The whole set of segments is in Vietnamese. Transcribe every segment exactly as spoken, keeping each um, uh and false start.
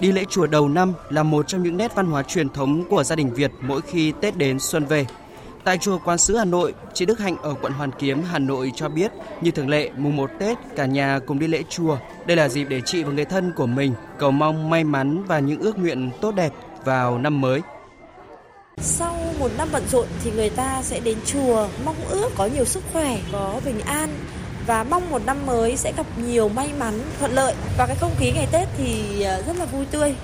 Đi lễ chùa đầu năm là một trong những nét văn hóa truyền thống của gia đình Việt mỗi khi Tết đến xuân về. Tại chùa Quán Sứ Hà Nội, chị Đức Hạnh ở quận Hoàn Kiếm, Hà Nội cho biết, như thường lệ mùng một Tết cả nhà cùng đi lễ chùa. Đây là dịp để chị và người thân của mình cầu mong may mắn và những ước nguyện tốt đẹp vào năm mới. Sau một năm bận rộn thì người ta sẽ đến chùa mong ước có nhiều sức khỏe, có bình an và mong một năm mới sẽ gặp nhiều may mắn, thuận lợi và cái không khí ngày Tết thì rất là vui tươi.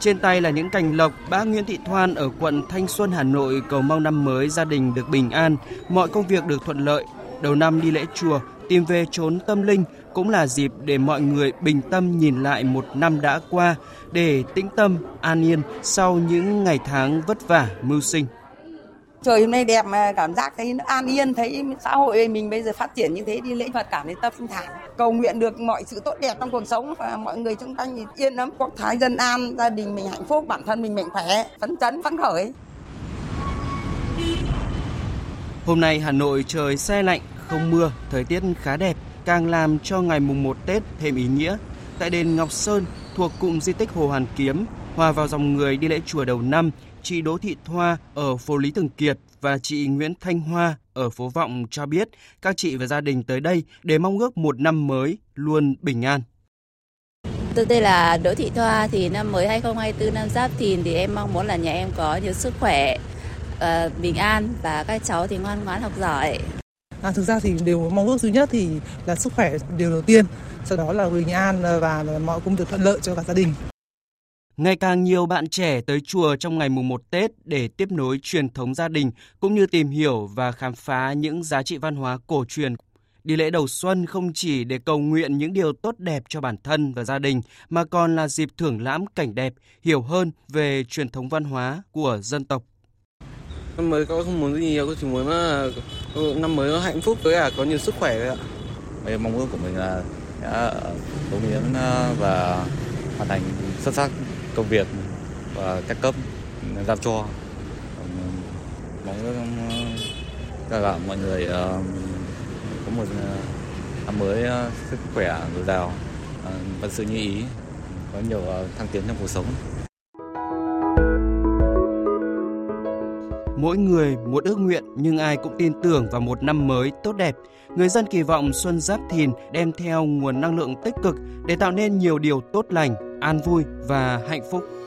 Trên tay là những cành lộc, bà Nguyễn Thị Thoan ở quận Thanh Xuân, Hà Nội cầu mong năm mới gia đình được bình an, mọi công việc được thuận lợi. Đầu năm đi lễ chùa, tìm về chốn tâm linh cũng là dịp để mọi người bình tâm nhìn lại một năm đã qua để tĩnh tâm, an yên sau những ngày tháng vất vả mưu sinh. Trời hôm nay đẹp mà cảm giác thấy nó an yên, thấy xã hội mình bây giờ phát triển như thế, đi lễ Phật cảm thấy tâm thản. Cầu nguyện được mọi sự tốt đẹp trong cuộc sống và mọi người chúng ta nhìn yên lắm, quốc thái dân an, gia đình mình hạnh phúc, bản thân mình mạnh khỏe, phấn chấn, phấn khởi. Hôm nay Hà Nội trời se lạnh, không mưa, thời tiết khá đẹp, càng làm cho ngày mùng một Tết thêm ý nghĩa. Tại đền Ngọc Sơn thuộc cụm di tích Hồ Hoàn Kiếm, hòa vào dòng người đi lễ chùa đầu năm, chị Đỗ Thị Thoa ở phố Lý Thường Kiệt và chị Nguyễn Thanh Hoa ở phố Vọng cho biết các chị và gia đình tới đây để mong ước một năm mới luôn bình an. Tôi tên là Đỗ Thị Thoa, thì năm mới hai không hai tư năm Giáp Thìn thì em mong muốn là nhà em có nhiều sức khỏe, uh, bình an và các cháu thì ngoan ngoãn học giỏi. À, thực ra thì điều mong ước duy nhất thì là sức khỏe điều đầu tiên, sau đó là bình an và mọi công việc thuận lợi cho cả gia đình. Ngày càng nhiều bạn trẻ tới chùa trong ngày mùng một Tết để tiếp nối truyền thống gia đình cũng như tìm hiểu và khám phá những giá trị văn hóa cổ truyền. Đi lễ đầu xuân không chỉ để cầu nguyện những điều tốt đẹp cho bản thân và gia đình mà còn là dịp thưởng lãm cảnh đẹp, hiểu hơn về truyền thống văn hóa của dân tộc. Năm mới có không muốn gì nhiều, có chỉ muốn năm mới nó hạnh phúc với cả có nhiều sức khỏe ạ. Mong ước của mình là đã cống hiến và hoàn thành xuất sắc công việc và các cấp giao cho, mong ước là mọi người có một năm mới sức khỏe dồi dào, vạn sự như ý, có nhiều thăng tiến trong cuộc sống. Mỗi người một ước nguyện nhưng ai cũng tin tưởng vào một năm mới tốt đẹp. Người dân kỳ vọng Xuân Giáp Thìn đem theo nguồn năng lượng tích cực để tạo nên nhiều điều tốt lành, an vui và hạnh phúc.